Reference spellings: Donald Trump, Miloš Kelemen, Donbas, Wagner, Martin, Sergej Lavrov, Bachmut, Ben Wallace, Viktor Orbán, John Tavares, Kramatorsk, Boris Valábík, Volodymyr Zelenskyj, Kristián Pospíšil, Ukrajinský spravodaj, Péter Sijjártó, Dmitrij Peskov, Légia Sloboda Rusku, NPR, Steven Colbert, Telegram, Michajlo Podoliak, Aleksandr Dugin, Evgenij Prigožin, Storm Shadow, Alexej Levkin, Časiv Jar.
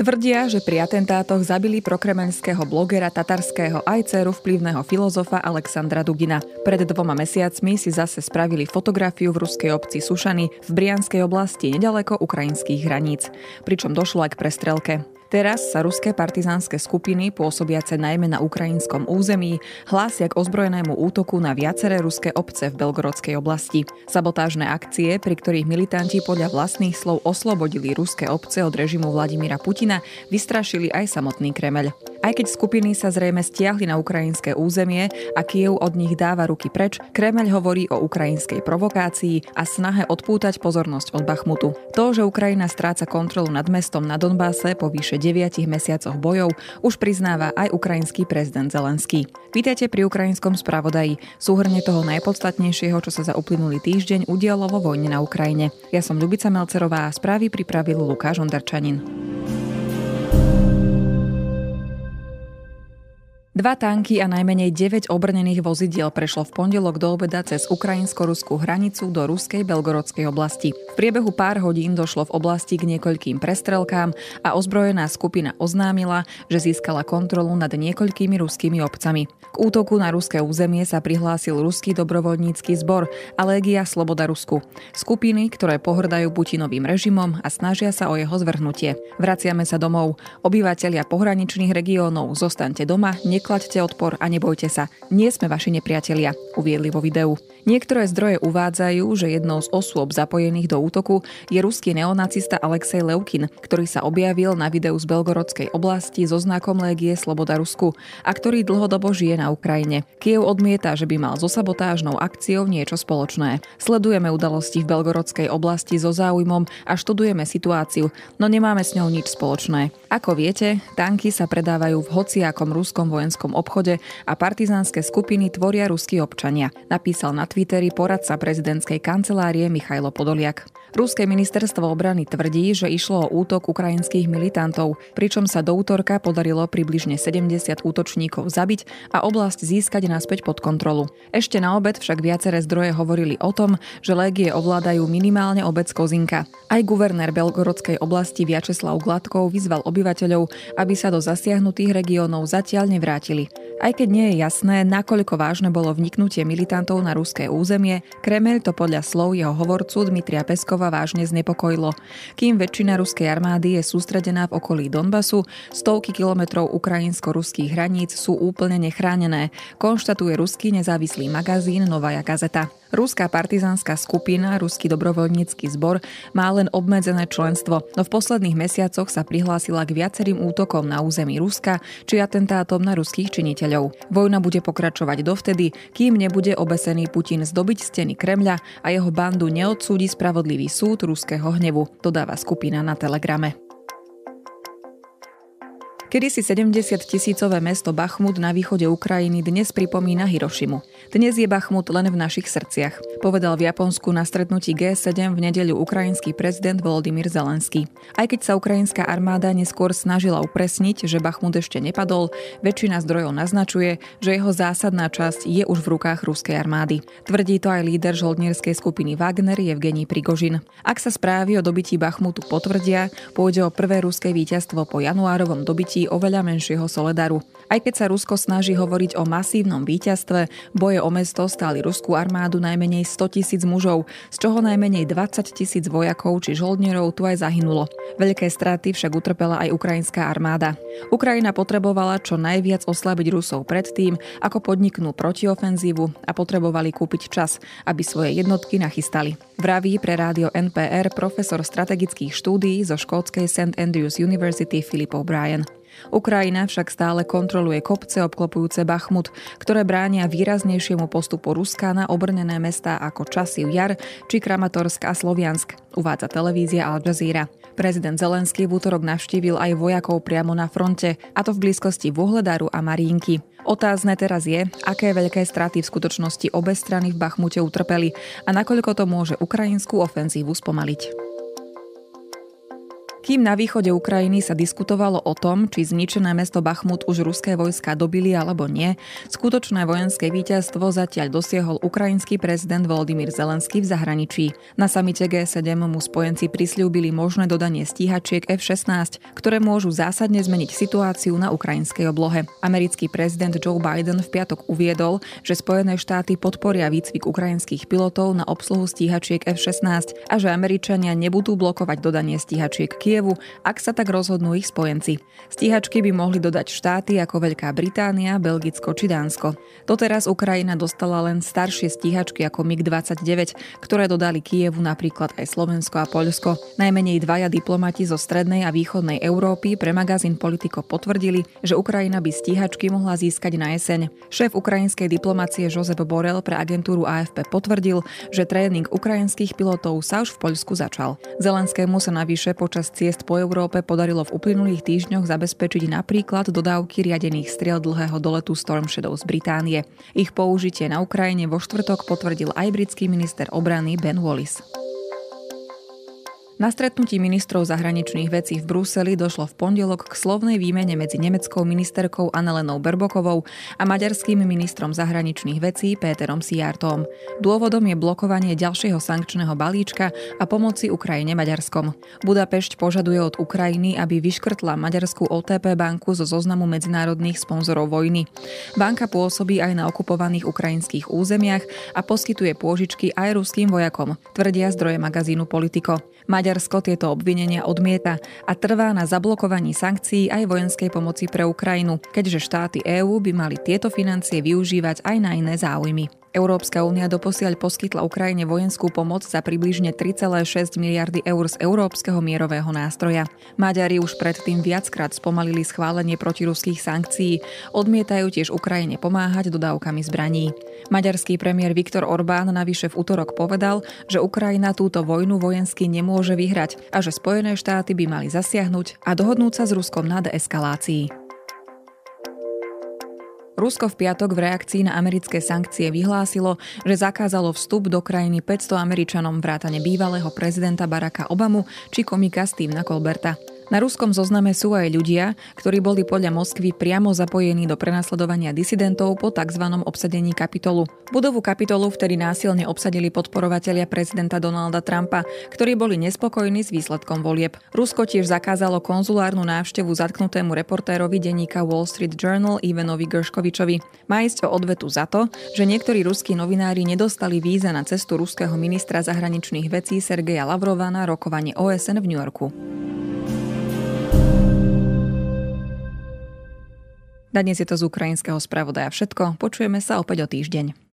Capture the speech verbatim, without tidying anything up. Tvrdia, že pri atentátoch zabili prokremeľského blogera tatarského aj dceru vplyvného filozofa Aleksandra Dugina. Pred dvoma mesiacmi si zase spravili fotografiu v ruskej obci Sušany v Brianskej oblasti nedaleko ukrajinských hraníc, pričom došlo aj k prestrelke. Teraz sa ruské partizánske skupiny, pôsobiace najmä na ukrajinskom území, hlásia k ozbrojenému útoku na viaceré ruské obce v Belgorodskej oblasti. Sabotážne akcie, pri ktorých militanti podľa vlastných slov oslobodili ruské obce od režimu Vladimíra Putina, vystrašili aj samotný Kremeľ. Aj keď skupiny sa zrejme stiahli na ukrajinské územie a Kyjev od nich dáva ruky preč, Kremeľ hovorí o ukrajinskej provokácii a snahe odpútať pozornosť od Bachmutu. To, že Ukrajina stráca kontrolu nad mestom na Donbase po vyše deviatich mesiacoch bojov, už priznáva aj ukrajinský prezident Zelenskyj. Vítajte pri ukrajinskom spravodaji, súhrne toho najpodstatnejšieho, čo sa za uplynulý týždeň udialo vo vojne na Ukrajine. Ja som Ľubica Melcerová a správy pripravil Lukáš Onderčanin. Dva tanky a najmenej deväť obrnených vozidiel prešlo v pondelok do obeda cez ukrajinsko-ruskú hranicu do ruskej Belgorodskej oblasti. V priebehu pár hodín došlo v oblasti k niekoľkým prestrelkám a ozbrojená skupina oznámila, že získala kontrolu nad niekoľkými ruskými obcami. K útoku na ruské územie sa prihlásil ruský dobrovoľnícky zbor Légia Sloboda Rusku. Skupiny, ktoré pohrdajú Putinovým režimom a snažia sa o jeho zvrhnutie. Vraciame sa domov. Obyvatelia pohraničných regiónov, zostaňte doma, klaďte odpor a nebojte sa, nie sme vaši nepriatelia, uviedli vo videu. Niektoré zdroje uvádzajú, že jednou z osôb zapojených do útoku je ruský neonacista Alexej Levkin, ktorý sa objavil na videu z Belgorodskej oblasti so znakom Légie Sloboda Rusku a ktorý dlhodobo žije na Ukrajine. Kyjev odmieta, že by mal so sabotážnou akciou niečo spoločné. Sledujeme udalosti v Belgorodskej oblasti so záujmom a študujeme situáciu, no nemáme s ňou nič spoločné. Ako viete, tanky sa predávajú v hociakom ruskom vojenskom obchode a partizánske skupiny tvoria ruskí občania, napísal na Twitteri poradca prezidentskej kancelárie Michajlo Podoliak. Ruské ministerstvo obrany tvrdí, že išlo o útok ukrajinských militantov, pričom sa do útorka podarilo približne sedemdesiat útočníkov zabiť a oblasť získať naspäť pod kontrolu. Ešte na obed však viaceré zdroje hovorili o tom, že légie ovládajú minimálne obec Kozinka. Aj guvernér Belgorodskej oblasti Viačeslav Gladkov vyzval obyvateľov, aby sa do zasiahnutých regiónov zatiaľ nevrátili. Aj keď nie je jasné, nakoľko vážne bolo vniknutie militantov na ruské územie, Kremeľ to podľa slov jeho hovorcu Dmitrija Peskova vážne znepokojilo. Kým väčšina ruskej armády je sústredená v okolí Donbasu, stovky kilometrov ukrajinsko-ruských hraníc sú úplne nechránené, konštatuje ruský nezávislý magazín Novaja Gazeta. Ruská partizánska skupina, ruský dobrovoľnícky zbor, má len obmedzené členstvo, no v posledných mesiacoch sa prihlásila k viacerým útokom na území Ruska či atentátom na ruských činiteľov. Vojna bude pokračovať dovtedy, kým nebude obesený Putin zdobiť steny Kremľa a jeho bandu neodsúdi spravodlivý súd ruského hnevu, dodáva skupina na Telegrame. Kedysi sedemdesiattisícové mesto Bachmut na východe Ukrajiny dnes pripomína Hirošimu. Dnes je Bachmut len v našich srdciach, povedal v Japonsku na stretnutí gé sedem v nedeľu ukrajinský prezident Volodymyr Zelenskyj. Aj keď sa ukrajinská armáda neskôr snažila upresniť, že Bachmut ešte nepadol, väčšina zdrojov naznačuje, že jeho zásadná časť je už v rukách ruskej armády. Tvrdí to aj líder žoldnierskej skupiny Wagner Evgenij Prigožin. Ak sa správy o dobití Bachmutu potvrdia, pôjde o prvé ruské víťazstvo po januárovom dobití oveľa menšieho Soledaru. Aj keď sa Rusko snaží hovoriť o masívnom víťazstve, boje o mesto stáli ruskú armádu najmenej sto tisíc mužov, z čoho najmenej dvadsať tisíc vojakov či žoldnierov tu aj zahynulo. Veľké straty však utrpela aj ukrajinská armáda. Ukrajina potrebovala čo najviac oslabiť Rusov predtým, ako podniknú protiofenzívu a potrebovali kúpiť čas, aby svoje jednotky nachystali. Vraví pre rádio en pé er profesor strategických štúdií zo škótskej Saint Andrews University Philip O'Brien. Ukrajina však stále kontroluje kopce obklopujúce Bachmut, ktoré bránia výraznejšiemu postupu Ruska na obrnené mestá ako Časiv Jar či Kramatorsk a Sloviansk, uvádza televízia Al Jazeera. Prezident Zelenský v útorok navštívil aj vojakov priamo na fronte, a to v blízkosti Vuhledaru a Mariínky. Otázne teraz je, aké veľké straty v skutočnosti obe strany v Bachmute utrpeli a nakoľko to môže ukrajinskú ofenzívu spomaliť. Kým na východe Ukrajiny sa diskutovalo o tom, či zničené mesto Bachmut už ruské vojska dobili alebo nie, skutočné vojenské víťazstvo zatiaľ dosiahol ukrajinský prezident Volodymyr Zelenskyj v zahraničí. Na samite gé sedem mu spojenci prisľúbili možné dodanie stíhačiek ef šestnásť, ktoré môžu zásadne zmeniť situáciu na ukrajinskej oblohe. Americký prezident Joe Biden v piatok uviedol, že Spojené štáty podporia výcvik ukrajinských pilotov na obsluhu stíhačiek ef šestnásť a že Američania nebudú blokovať dodanie stíhačiek Kievu, ak sa tak rozhodnú ich spojenci. Stíhačky by mohli dodať štáty ako Veľká Británia, Belgicko či Dánsko. Doteraz Ukrajina dostala len staršie stíhačky ako MiG dvadsaťdeväť, ktoré dodali Kievu napríklad aj Slovensko a Poľsko. Najmenej dvaja diplomati zo strednej a východnej Európy pre magazín Politico potvrdili, že Ukrajina by stíhačky mohla získať na jeseň. Šéf ukrajinskej diplomacie Josep Borrell pre agentúru á ef pé potvrdil, že tréning ukrajinských pilotov sa už v Poľsku začal. Zelenskému sa navyše počas ciest po Európe podarilo v uplynulých týždňoch zabezpečiť napríklad dodávky riadených striel dlhého doletu Storm Shadow z Británie. Ich použitie na Ukrajine vo štvrtok potvrdil aj britský minister obrany Ben Wallace. Na stretnutí ministrov zahraničných vecí v Bruseli došlo v pondelok k slovnej výmene medzi nemeckou ministerkou Anelinou Berbokovou a maďarským ministrom zahraničných vecí Péterom Sijjártóm. Dôvodom je blokovanie ďalšieho sankčného balíčka a pomoci Ukrajine Maďarskom. Budapešť požaduje od Ukrajiny, aby vyškrtla maďarskú ó té pé banku zo zoznamu medzinárodných sponzorov vojny. Banka pôsobí aj na okupovaných ukrajinských územiach a poskytuje pôžičky aj ruským vojakom, tvrdia zdroje magazínu Politico. Maďarsko tieto obvinenia odmieta a trvá na zablokovaní sankcií aj vojenskej pomoci pre Ukrajinu, keďže štáty EÚ by mali tieto financie využívať aj na iné záujmy. Európska únia doposiaľ poskytla Ukrajine vojenskú pomoc za približne tri celé šesť miliardy eur z Európskeho mierového nástroja. Maďari už predtým viackrát spomalili schválenie protiruských sankcií, odmietajú tiež Ukrajine pomáhať dodávkami zbraní. Maďarský premiér Viktor Orbán navyše v utorok povedal, že Ukrajina túto vojnu vojensky nemôže vyhrať a že Spojené štáty by mali zasiahnuť a dohodnúť sa s Ruskom na deeskalácii. Rusko v piatok v reakcii na americké sankcie vyhlásilo, že zakázalo vstup do krajiny päťsto Američanom vrátane bývalého prezidenta Baracka Obamu či komika Stevena Colberta. Na ruskom zozname sú aj ľudia, ktorí boli podľa Moskvy priamo zapojení do prenasledovania disidentov po tzv. Obsadení Kapitolu. Budovu Kapitolu vtedy násilne obsadili podporovatelia prezidenta Donalda Trumpa, ktorí boli nespokojní s výsledkom volieb. Rusko tiež zakázalo konzulárnu návštevu zatknutému reportérovi denníka Wall Street Journal Ivanovi Gerškovičovi. Má ísť o odvetu za to, že niektorí ruskí novinári nedostali víza na cestu ruského ministra zahraničných vecí Sergeja Lavrova na rokovanie ó es en v New Yorku. Na dnes je to z ukrajinského spravodaja všetko. Počujeme sa opäť o týždeň.